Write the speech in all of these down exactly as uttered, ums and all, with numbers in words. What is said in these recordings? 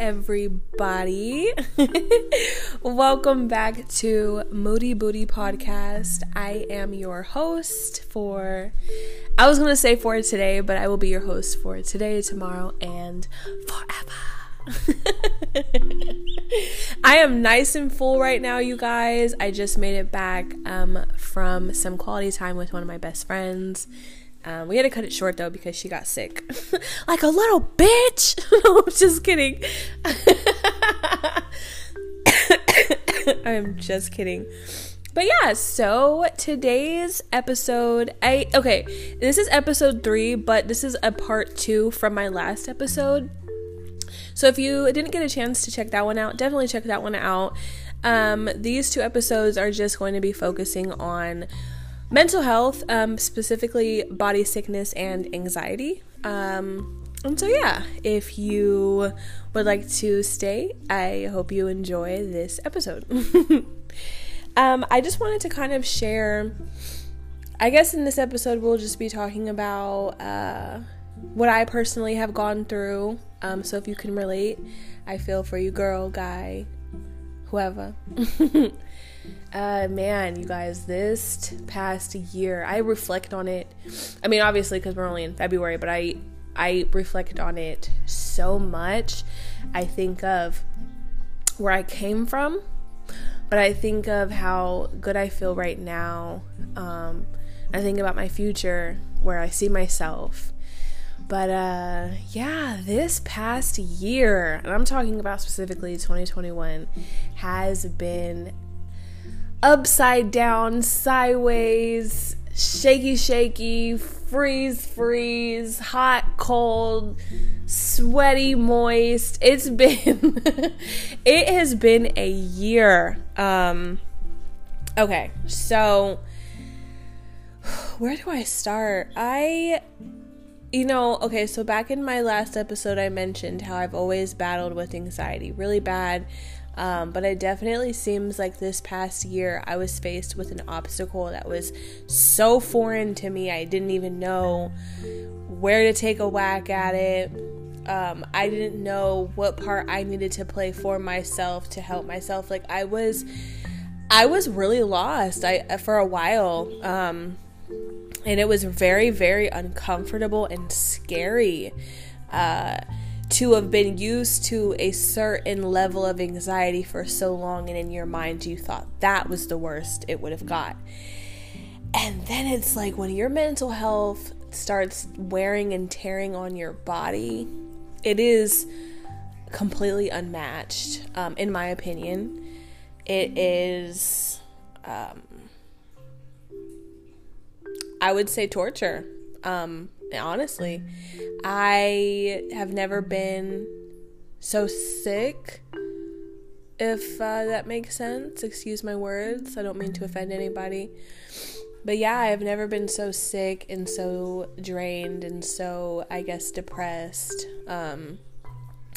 everybody. Welcome back to Moody Booty Podcast. I am your host for, I was going to say for today, but I will be your host for today, tomorrow, and forever. I am nice and full right now, you guys. I just made it back um, from some quality time with one of my best friends. Um, we had to cut it short, though, because she got sick. Like a little bitch! No, I'm just kidding. I'm just kidding. But yeah, so today's episode... I Okay, this is episode three, but this is a part two from my last episode. So if you didn't get a chance to check that one out, definitely check that one out. Um, these two episodes are just going to be focusing on... mental health, um, specifically body sickness and anxiety. Um, and so yeah, if you would like to stay, I hope you enjoy this episode. um, I just wanted to kind of share, I guess in this episode we'll just be talking about uh, what I personally have gone through. Um, so if you can relate, I feel for you, girl, guy, whoever. Uh, man, you guys, this past year, I reflect on it. I mean, obviously, because we're only in February, but I, I reflect on it so much. I think of where I came from, but I think of how good I feel right now. Um, I think about my future, where I see myself. But, uh, yeah, this past year, and I'm talking about specifically twenty twenty-one, has been upside down, sideways, shaky, shaky, freeze, freeze, hot, cold, sweaty, moist. It's been, it has been a year. Um, okay, so where do I start? I, you know, okay, so back in my last episode, I mentioned how I've always battled with anxiety really bad. Um, but it definitely seems like this past year I was faced with an obstacle that was so foreign to me. I didn't even know where to take a whack at it. Um, I didn't know what part I needed to play for myself to help myself. Like I was, I was really lost I, for a while. Um, and it was very, very uncomfortable and scary. Uh, to have been used to a certain level of anxiety for so long, and in your mind you thought that was the worst it would have got. And then it's like when your mental health starts wearing and tearing on your body, it is completely unmatched, um, in my opinion. It is, um, I would say torture, um, honestly. I have never been so sick, if uh, that makes sense. Excuse my words. I don't mean to offend anybody. But yeah, I've never been so sick and so drained and so, I guess, depressed, um,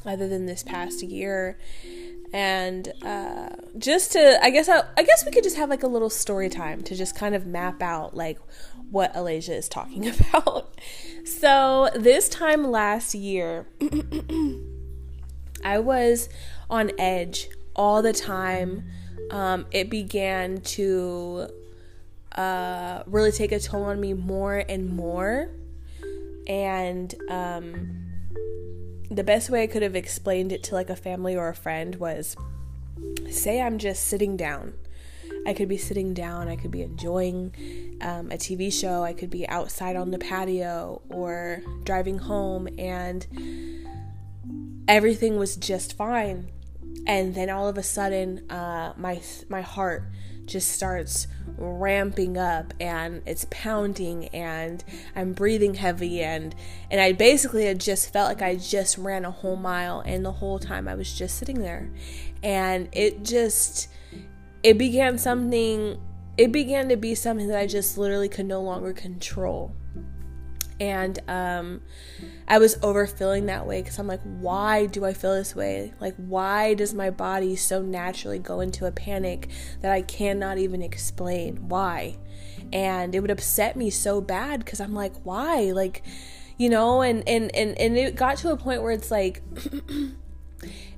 other than this past year. And uh, just to, I guess, I, I guess we could just have like a little story time to just kind of map out like what Alaysia is talking about. So this time last year, I was on edge all the time. Um, it began to uh, really take a toll on me more and more. And um, the best way I could have explained it to like a family or a friend was, say I'm just sitting down. I could be sitting down, I could be enjoying um, a T V show, I could be outside on the patio or driving home, and everything was just fine. And then all of a sudden, uh, my my heart just starts ramping up, and it's pounding, and I'm breathing heavy, and and I basically had just felt like I just ran a whole mile, and the whole time I was just sitting there. And it just... It began something, it began to be something that I just literally could no longer control. And um, I was over feeling that way because I'm like, why do I feel this way? Like, why does my body so naturally go into a panic that I cannot even explain why? And it would upset me so bad because I'm like, why? Like, you know, and, and, and, and it got to a point where it's like...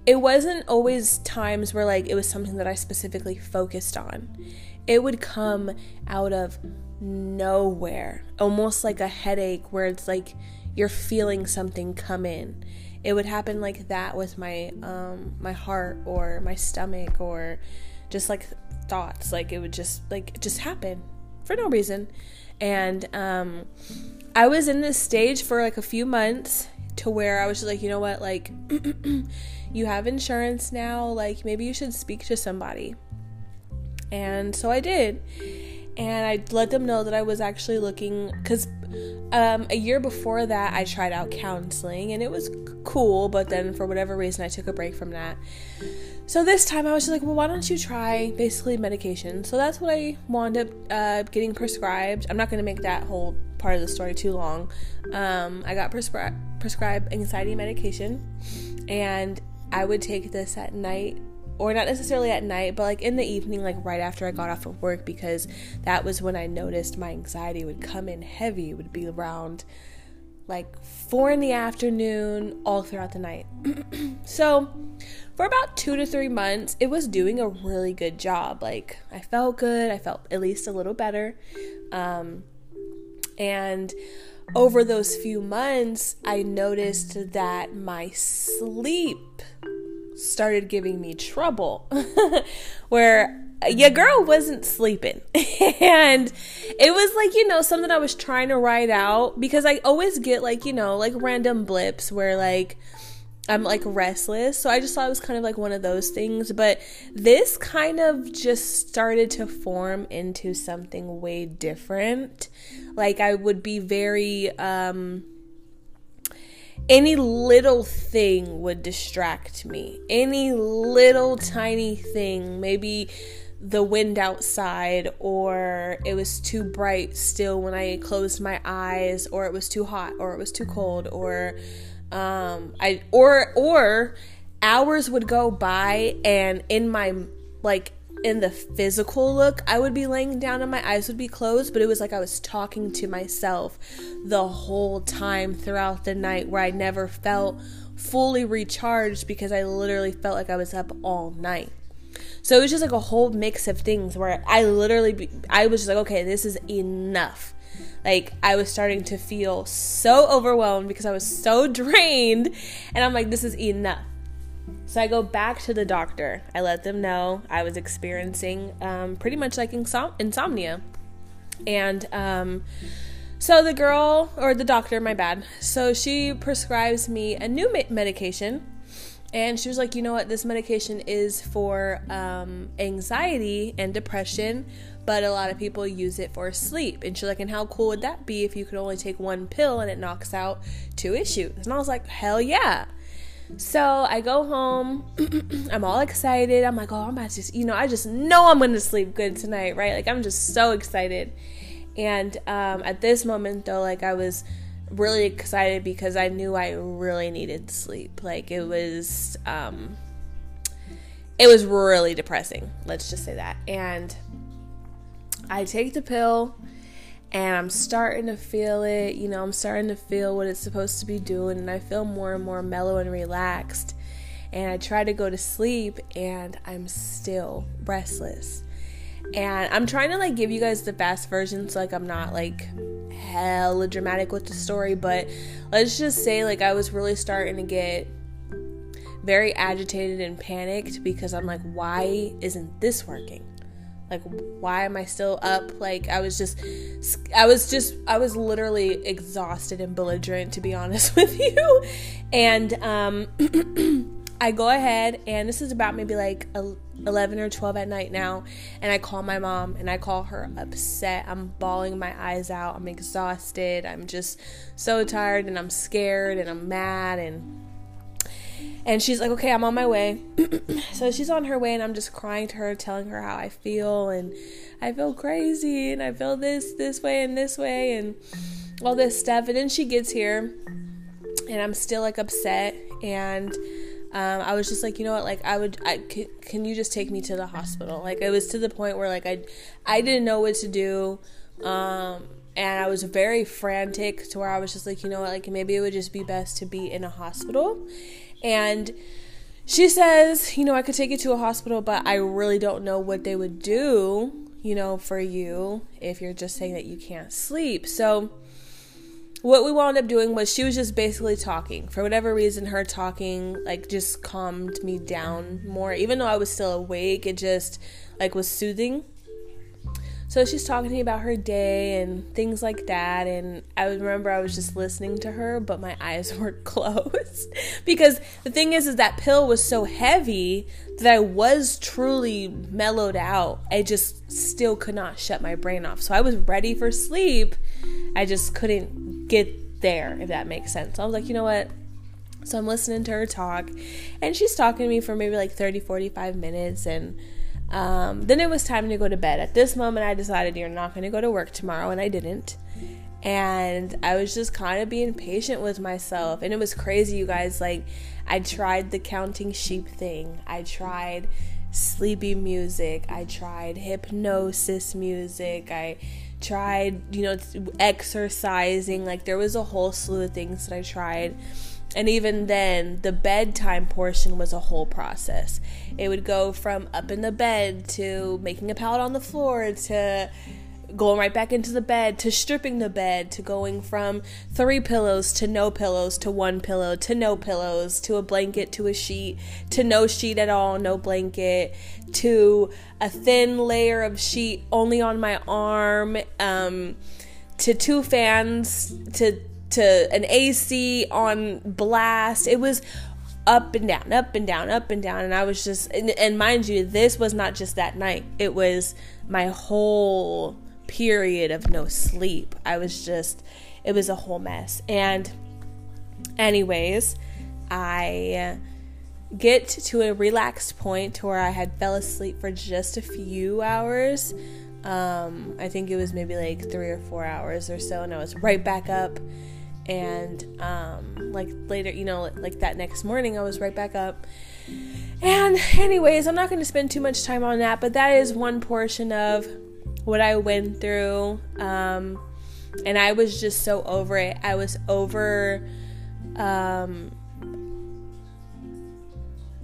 It wasn't always times where, like, it was something that I specifically focused on. It would come out of nowhere, almost like a headache where it's like you're feeling something come in. It would happen like that with my um my heart or my stomach, or just like thoughts, like it would just like just happen for no reason. And um I was in this stage for like a few months to where I was just like, you know what, like you have insurance now, like maybe you should speak to somebody. And so I did. And I let them know that I was actually looking, because um, a year before that, I tried out counseling, and it was cool, but then for whatever reason, I took a break from that. So this time, I was just like, well, why don't you try, basically, medication? So that's what I wound up uh, getting prescribed. I'm not going to make that whole part of the story too long. Um, I got prescri- prescribed anxiety medication, and I would take this at night. Or not necessarily at night, but like in the evening, like right after I got off of work, because that was when I noticed my anxiety would come in heavy. It would be around like four in the afternoon, all throughout the night. So for about two to three months, it was doing a really good job. Like I felt good. I felt at least a little better. Um, and over those few months, I noticed that my sleep started giving me trouble where your girl wasn't sleeping. And it was like, you know, something I was trying to ride out, because I always get like, you know, like random blips where like I'm like restless. So I just thought it was kind of like one of those things, but this kind of just started to form into something way different. Like I would be very, um, any little thing would distract me. Any little tiny thing, maybe the wind outside, or it was too bright still when I closed my eyes, or it was too hot, or it was too cold, or um, I or or hours would go by, and in my like in the physical look, I would be laying down and my eyes would be closed, but it was like I was talking to myself the whole time throughout the night, where I never felt fully recharged because I literally felt like I was up all night. So it was just like a whole mix of things where I literally, be, I was just like, okay, this is enough. Like I was starting to feel so overwhelmed because I was so drained, and I'm like, this is enough. So I go back to the doctor. I let them know I was experiencing um, pretty much like insom- insomnia. And um, so the girl, or the doctor, my bad. So she prescribes me a new ma- medication. And she was like, you know what? This medication is for um, anxiety and depression, but a lot of people use it for sleep. And she's like, and how cool would that be if you could only take one pill and it knocks out two issues? And I was like, hell yeah. So I go home, I'm all excited. I'm like, oh, I'm about to, just, you know, I just know I'm going to sleep good tonight, right? Like, I'm just so excited. And um, at this moment, though, like, I was really excited because I knew I really needed sleep. Like, it was, um, it was really depressing. Let's just say that. And I take the pill, and I'm starting to feel it, you know, I'm starting to feel what it's supposed to be doing, and I feel more and more mellow and relaxed, and I try to go to sleep, and I'm still restless. And I'm trying to, like, give you guys the fast version, so, like, I'm not, like, hella dramatic with the story, but let's just say, like, I was really starting to get very agitated and panicked, because I'm like, why isn't this working? Like, why am I still up? Like, I was just, I was just, I was literally exhausted and belligerent, to be honest with you. And um, I go ahead, and this is about maybe like eleven or twelve at night now. And I call my mom, and I call her upset. I'm bawling my eyes out. I'm exhausted. I'm just so tired, and I'm scared, and I'm mad, and... And she's like, okay, I'm on my way. So she's on her way, and I'm just crying to her, telling her how I feel, and I feel crazy, and I feel this, this way, and this way, and all this stuff. And then she gets here, and I'm still, like, upset, and um, I was just like, you know what, like, I would, I, c- can you just take me to the hospital? Like, it was to the point where, like, I, I didn't know what to do, um... And I was very frantic to where I was just like, you know what, like maybe it would just be best to be in a hospital. And she says, you know, I could take you to a hospital, but I really don't know what they would do, you know, for you if you're just saying that you can't sleep. So what we wound up doing was she was just basically talking. For whatever reason, her talking, like, just calmed me down more. Even though I was still awake, it just, like, was soothing. So she's talking to me about her day and things like that. And I remember I was just listening to her, but my eyes were closed. Because the thing is, is that pill was so heavy that I was truly mellowed out. I just still could not shut my brain off. So I was ready for sleep. I just couldn't get there, if that makes sense. I was like, you know what? So I'm listening to her talk, and she's talking to me for maybe like thirty, forty-five minutes, and um, then it was time to go to bed. At this moment, I decided you're not going to go to work tomorrow, and I didn't. And I was just kind of being patient with myself, and it was crazy, you guys. Like, I tried the counting sheep thing. I tried sleepy music. I tried hypnosis music. I tried, you know, exercising. Like, there was a whole slew of things that I tried. And even then, the bedtime portion was a whole process. It would go from up in the bed to making a pallet on the floor to going right back into the bed to stripping the bed to going from three pillows to no pillows to one pillow to no pillows to a blanket to a sheet to no sheet at all, no blanket, to a thin layer of sheet only on my arm, um, to two fans, to to an A C on blast. It was up and down, up and down, up and down. And I was just, and, and mind you, this was not just that night. It was my whole period of no sleep. I was just, it was a whole mess. And anyways, I get to a relaxed point to where I had fell asleep for just a few hours. Um, I think it was maybe like three or four hours or so. And I was right back up. And, um, like later, you know, like that next morning, I was right back up. And anyways, I'm not going to spend too much time on that, but that is one portion of what I went through. Um, and I was just so over it. I was over, um,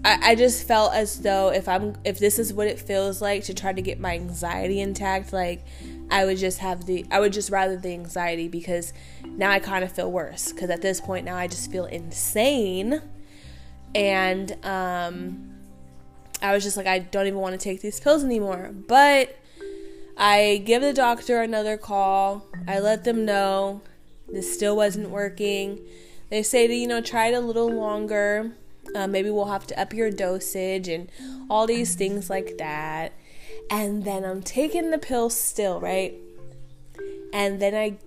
I, I just felt as though if I'm, if this is what it feels like to try to get my anxiety intact, like I would just have the, I would just rather the anxiety, because now I kind of feel worse. Because at this point now I just feel insane. And um, I was just like, I don't even want to take these pills anymore. But I give the doctor another call. I let them know this still wasn't working. They say to, you know, try it a little longer. Uh, maybe we'll have to up your dosage and all these things like that. And then I'm taking the pill still, right? And then I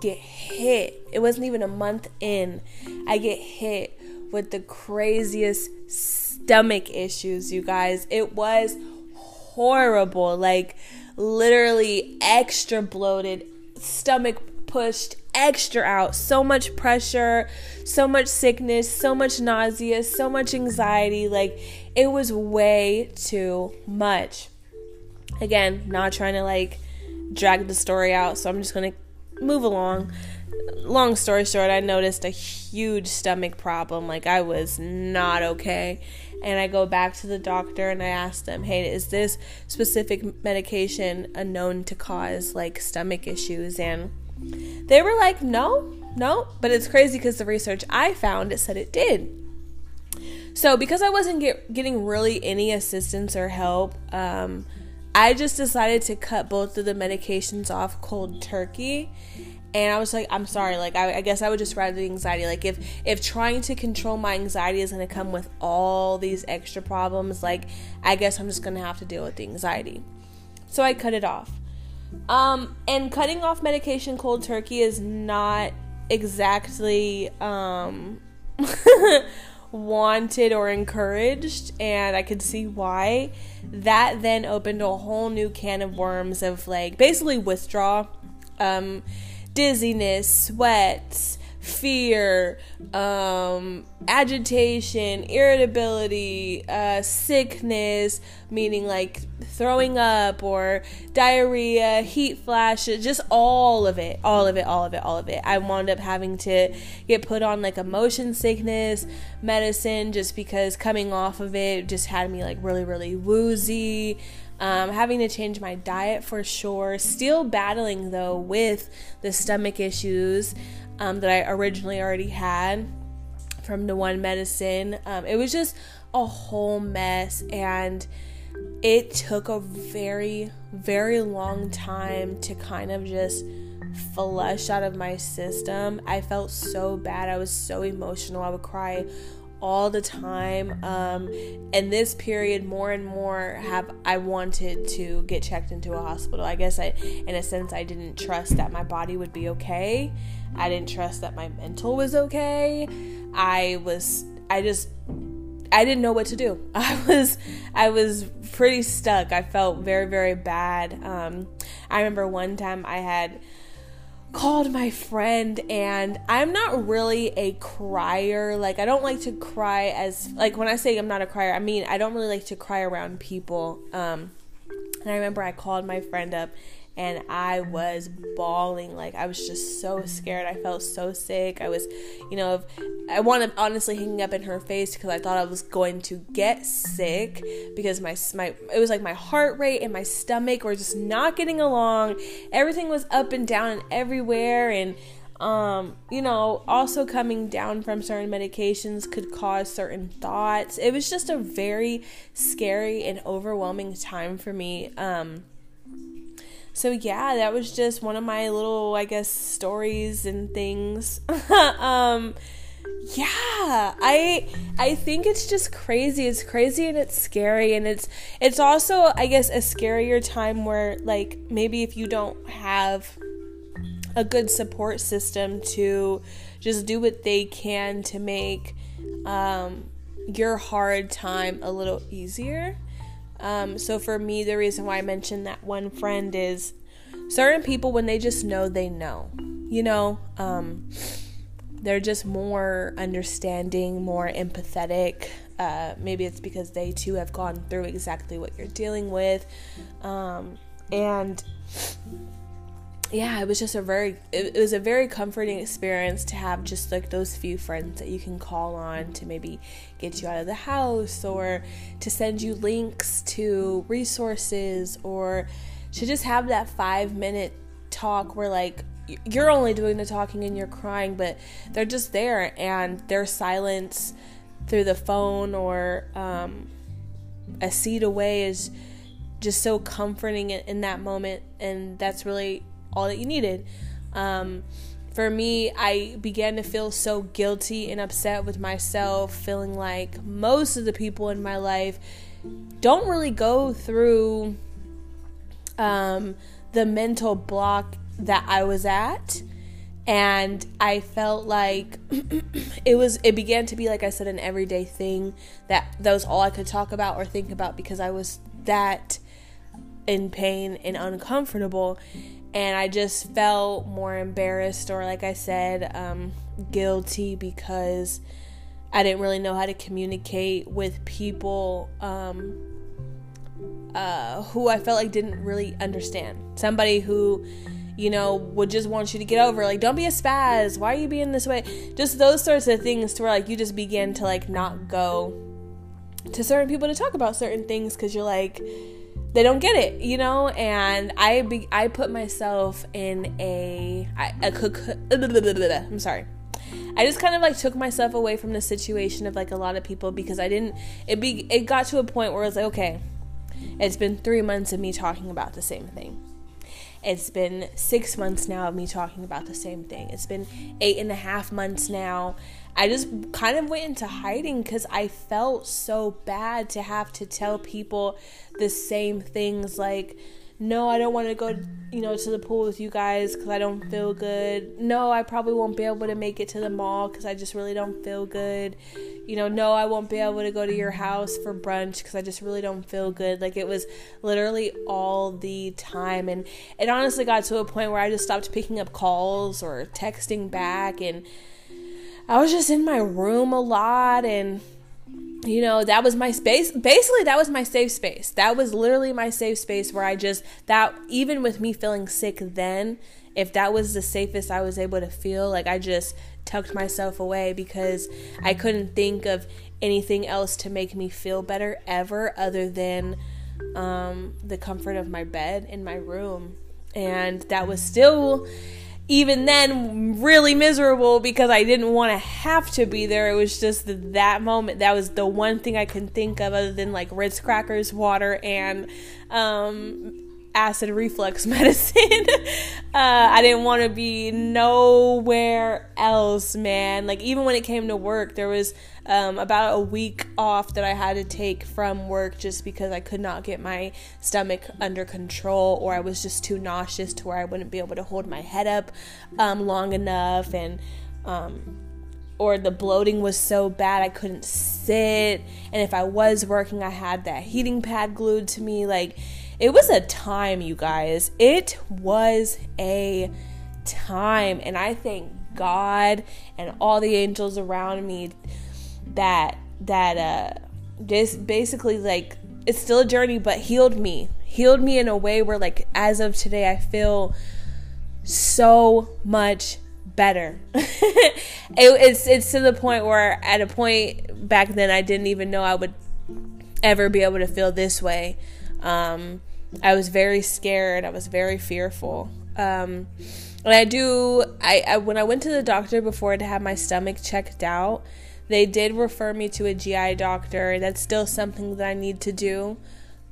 get hit. It wasn't even a month in. I get hit with the craziest stomach issues, you guys. It was horrible. Like, literally extra bloated, stomach pushed extra out, so much pressure, so much sickness, so much nausea, so much anxiety. Like, it was way too much. Again, not trying to like drag the story out, so I'm just gonna move along. Long story short, I noticed a huge stomach problem. Like, I was not okay. And I go back to the doctor and I ask them, hey, is this specific medication a known to cause like stomach issues? And they were like, no, no. But it's crazy because the research I found, it said it did. So because I wasn't get, getting really any assistance or help, um, I just decided to cut both of the medications off cold turkey. And I was like, I'm sorry. Like, I, I guess I would just rather the anxiety. Like, if, if trying to control my anxiety is going to come with all these extra problems, like, I guess I'm just going to have to deal with the anxiety. So I cut it off. Um, and cutting off medication cold turkey is not exactly, um, wanted or encouraged. And I could see why. That then opened a whole new can of worms of like basically withdrawal, um, dizziness, sweats, fear, um, agitation, irritability, uh, sickness, meaning like throwing up or diarrhea, heat flashes, just all of it, all of it, all of it, all of it. I wound up having to get put on like a motion sickness medicine just because coming off of it just had me like really, really woozy. Um, having to change my diet for sure. Still battling though with the stomach issues um, that I originally already had from the one medicine. Um, it was just a whole mess, and it took a very, very long time to kind of just flush out of my system. I felt so bad. I was so emotional. I would cry all the time, um, and this period more and more have I wanted to get checked into a hospital. I guess I, in a sense, I didn't trust that my body would be okay. I didn't trust that my mental was okay. I was, I just, I didn't know what to do. I was, I was pretty stuck. I felt very, very bad. Um, I remember one time I had called my friend, and I'm not really a crier. Like, I don't like to cry as, like, when I say I'm not a crier, I mean, I don't really like to cry around people, um, and I remember I called my friend up, and I was bawling. Like, I was just so scared. I felt so sick. I was, you know, I wound up honestly hanging up in her face because I thought I was going to get sick because my, my, it was like my heart rate and my stomach were just not getting along. Everything was up and down and everywhere. And, um, you know, also coming down from certain medications could cause certain thoughts. It was just a very scary and overwhelming time for me. Um, So yeah, that was just one of my little, I guess, stories and things. um, yeah, I I think it's just crazy. It's crazy and it's scary, and it's it's also, I guess, a scarier time where, like, maybe if you don't have a good support system to just do what they can to make um, your hard time a little easier. Um, so for me, the reason why I mentioned that one friend is certain people, when they just know, they know, you know, um, they're just more understanding, more empathetic. Uh, maybe it's because they too have gone through exactly what you're dealing with. Um, and yeah, it was just a very, it, it was a very comforting experience to have just like those few friends that you can call on to maybe get you out of the house, or to send you links to resources, or to just have that five minute talk where, like, you're only doing the talking and you're crying, but they're just there, and their silence through the phone or um, a seat away is just so comforting in that moment. And that's really all that you needed. Um, for me, I began to feel so guilty and upset with myself, feeling like most of the people in my life don't really go through um, the mental block that I was at. And I felt like it was, it began to be, like I said, an everyday thing that that was all I could talk about or think about, because I was that in pain and uncomfortable. And I just felt more embarrassed, or, like I said, um, guilty, because I didn't really know how to communicate with people um, uh, who I felt like didn't really understand. Somebody who, you know, would just want you to get over. Like, don't be a spaz. Why are you being this way? Just those sorts of things to where, like, you just begin to, like, not go to certain people to talk about certain things because you're like, they don't get it, you know. And I be, I put myself in a, I, a cook, I'm sorry. I just kind of like took myself away from the situation of like a lot of people, because I didn't, it be, it got to a point where I was like, okay, it's been three months of me talking about the same thing. It's been six months now of me talking about the same thing. It's been eight and a half months now. I just kind of went into hiding because I felt so bad to have to tell people the same things. Like, no, I don't want to go, you know, to the pool with you guys because I don't feel good. No, I probably won't be able to make it to the mall because I just really don't feel good. You know, no, I won't be able to go to your house for brunch because I just really don't feel good. Like, it was literally all the time. And it honestly got to a point where I just stopped picking up calls or texting back. And I was just in my room a lot. And, you know, that was my space. Basically, that was my safe space. That was literally my safe space where I just, that, even with me feeling sick then, if that was the safest I was able to feel, like, I just tucked myself away because I couldn't think of anything else to make me feel better ever other than um, the comfort of my bed in my room. And that was still, even then, really miserable because I didn't want to have to be there. It was just that moment. That was the one thing I couldn't think of other than, like, Ritz crackers, water, and um, acid reflux medicine. uh, I didn't want to be nowhere else, man. Like, even when it came to work, there was um, about a week off that I had to take from work just because I could not get my stomach under control, or I was just too nauseous to where I wouldn't be able to hold my head up um, long enough, and um, or the bloating was so bad I couldn't sit, and if I was working, I had that heating pad glued to me. Like, it was a time, you guys. It was a time. And I thank God and all the angels around me that that uh just basically, like, it's still a journey, but healed me. Healed me in a way where, like, as of today, I feel so much better. it, it's it's to the point where, at a point back then, I didn't even know I would ever be able to feel this way. Um, I was very scared. I was very fearful. Um, and I do, I, I, when I went to the doctor before to have my stomach checked out, they did refer me to a G I doctor. That's still something that I need to do.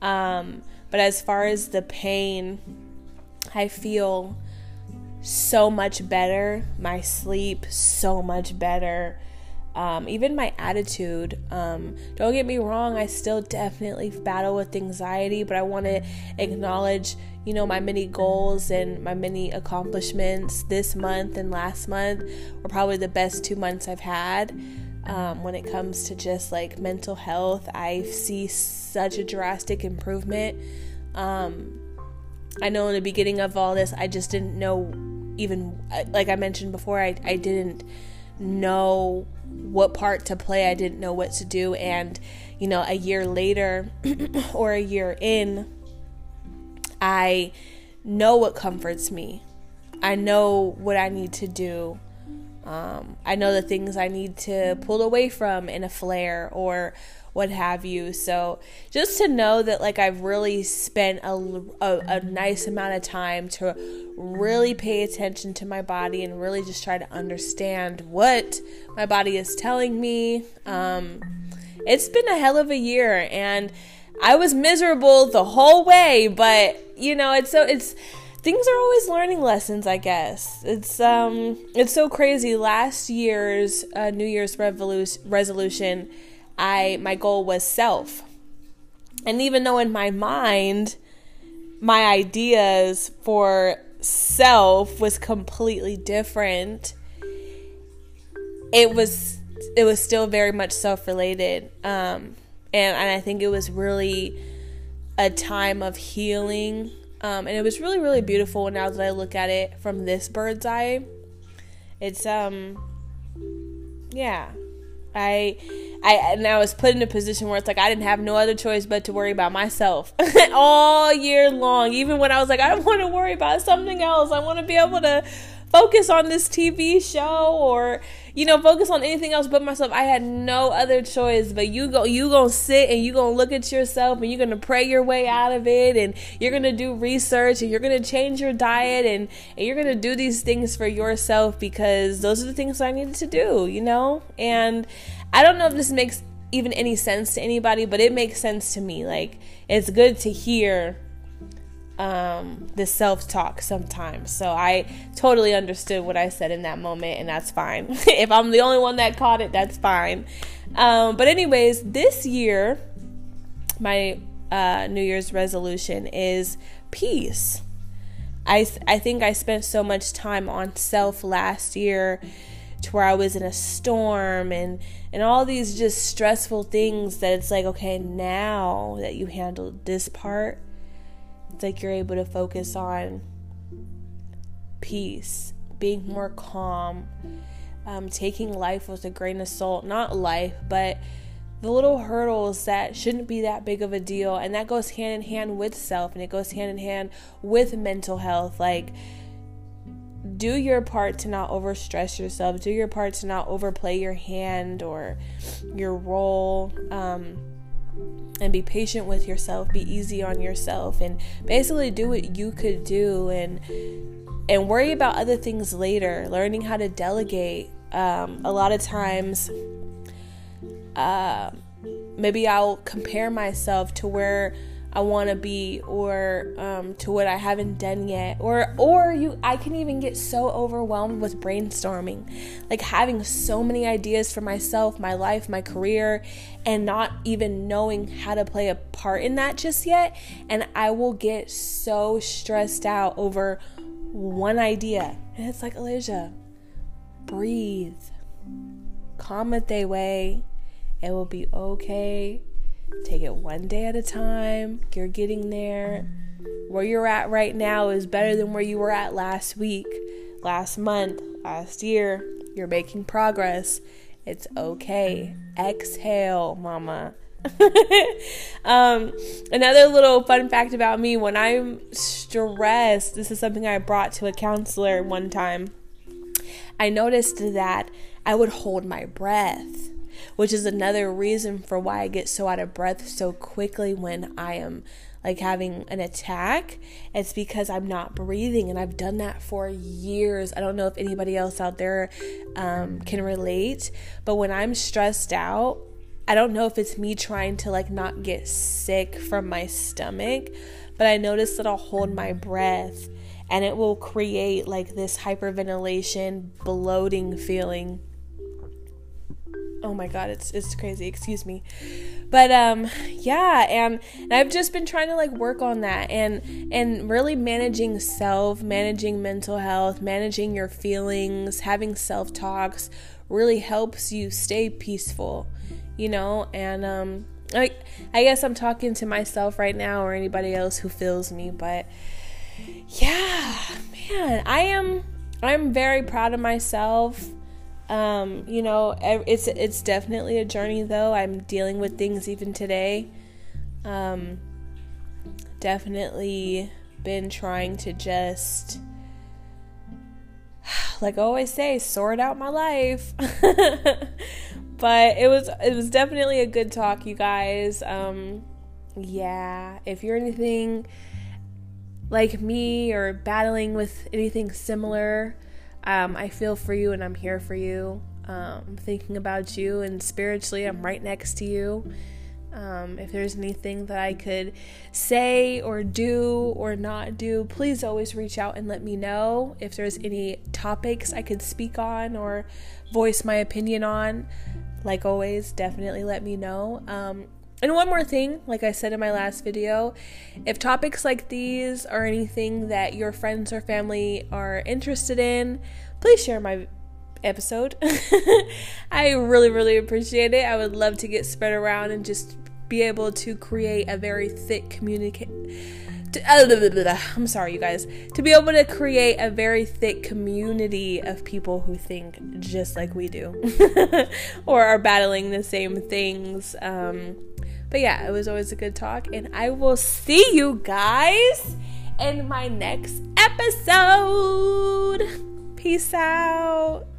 Um, but as far as the pain, I feel so much better. My sleep, so much better. Um, even my attitude, um, don't get me wrong, I still definitely battle with anxiety, but I want to acknowledge, you know, my many goals and my many accomplishments. This month and last month were probably the best two months I've had. Um, when it comes to just, like, mental health, I see such a drastic improvement. Um, I know in the beginning of all this, I just didn't know, even, like I mentioned before, I, I didn't know what part to play. I didn't know what to do. And, you know, a year later or a year in, I know what comforts me. I know what I need to do. Um, I know the things I need to pull away from in a flare or what have you. So just to know that, like, I've really spent a, a, a nice amount of time to really pay attention to my body and really just try to understand what my body is telling me. Um, it's been a hell of a year, and I was miserable the whole way, but, you know, it's so, it's, things are always learning lessons, I guess. It's, um, it's so crazy. Last year's uh, New Year's revolu- resolution, I, my goal was self. And even though in my mind, my ideas for self was completely different, it was, it was still very much self-related. Um, and, and I think it was really a time of healing. Um, and it was really, really beautiful. Now that I look at it from this bird's eye, it's, um, yeah, I, I, and I was put in a position where it's like, I didn't have no other choice but to worry about myself all year long. Even when I was like, I don't want to worry about something else. I want to be able to focus on this T V show or, you know, focus on anything else but myself. I had no other choice, but you go, you gonna sit and you gonna look at yourself and you're gonna pray your way out of it, and you're gonna do research, and you're gonna change your diet, and, and you're gonna do these things for yourself because those are the things I needed to do, you know? And I don't know if this makes even any sense to anybody, but it makes sense to me. Like, it's good to hear um the self-talk sometimes. So I totally understood what I said in that moment, and that's fine. If I'm the only one that caught it, that's fine. Um but anyways, this year my uh New Year's resolution is peace. I, I think I spent so much time on self last year, to where I was in a storm and, and all these just stressful things that it's like, okay, now that you handled this part, it's like you're able to focus on peace, being more calm, um, taking life with a grain of salt, not life, but the little hurdles that shouldn't be that big of a deal. And that goes hand in hand with self, and it goes hand in hand with mental health. Like, do your part to not overstress yourself. Do your part to not overplay your hand or your role. Um, and be patient with yourself. Be easy on yourself. And basically do what you could do. And and worry about other things later. Learning how to delegate. Um, a lot of times, uh, maybe I'll compare myself to where I want to be, or um, to what I haven't done yet, or or you. I can even get so overwhelmed with brainstorming, like having so many ideas for myself, my life, my career, and not even knowing how to play a part in that just yet. And I will get so stressed out over one idea, and it's like, Alaysia, breathe, calm it they way, it will be okay. Take it one day at a time. You're getting there. Where you're at right now is better than where you were at last week, last month, last year. You're making progress. It's okay. Exhale, mama. um, another little fun fact about me, when I'm stressed, this is something I brought to a counselor one time. I noticed that I would hold my breath, which is another reason for why I get so out of breath so quickly when I am like having an attack. It's because I'm not breathing, and I've done that for years. I don't know if anybody else out there um, can relate, but when I'm stressed out, I don't know if it's me trying to like not get sick from my stomach, but I notice that I'll hold my breath, and it will create like this hyperventilation, bloating feeling. Oh my God, it's it's crazy. Excuse me. But um yeah, and, and I've just been trying to like work on that, and and really managing self, managing mental health, managing your feelings, having self-talks really helps you stay peaceful, you know? And um I I guess I'm talking to myself right now, or anybody else who feels me, but yeah, man, I am I'm very proud of myself. Um, you know, it's, it's definitely a journey though. I'm dealing with things even today. Um, definitely been trying to just, like I always say, sort out my life, but it was, it was definitely a good talk, you guys. Um, yeah, if you're anything like me or battling with anything similar, Um, I feel for you, and I'm here for you. Um, I'm thinking about you, and spiritually, I'm right next to you. Um, if there's anything that I could say or do or not do, please always reach out and let me know. If there's any topics I could speak on or voice my opinion on, like always, definitely let me know. Um, and one more thing, like I said in my last video, if topics like these are anything that your friends or family are interested in, please share my episode. I really, really appreciate it. I would love to get spread around and just be able to create a very thick communicate. I'm sorry, you guys. To be able to create a very thick community of people who think just like we do or are battling the same things. Um, but yeah, it was always a good talk, and I will see you guys in my next episode. Peace out.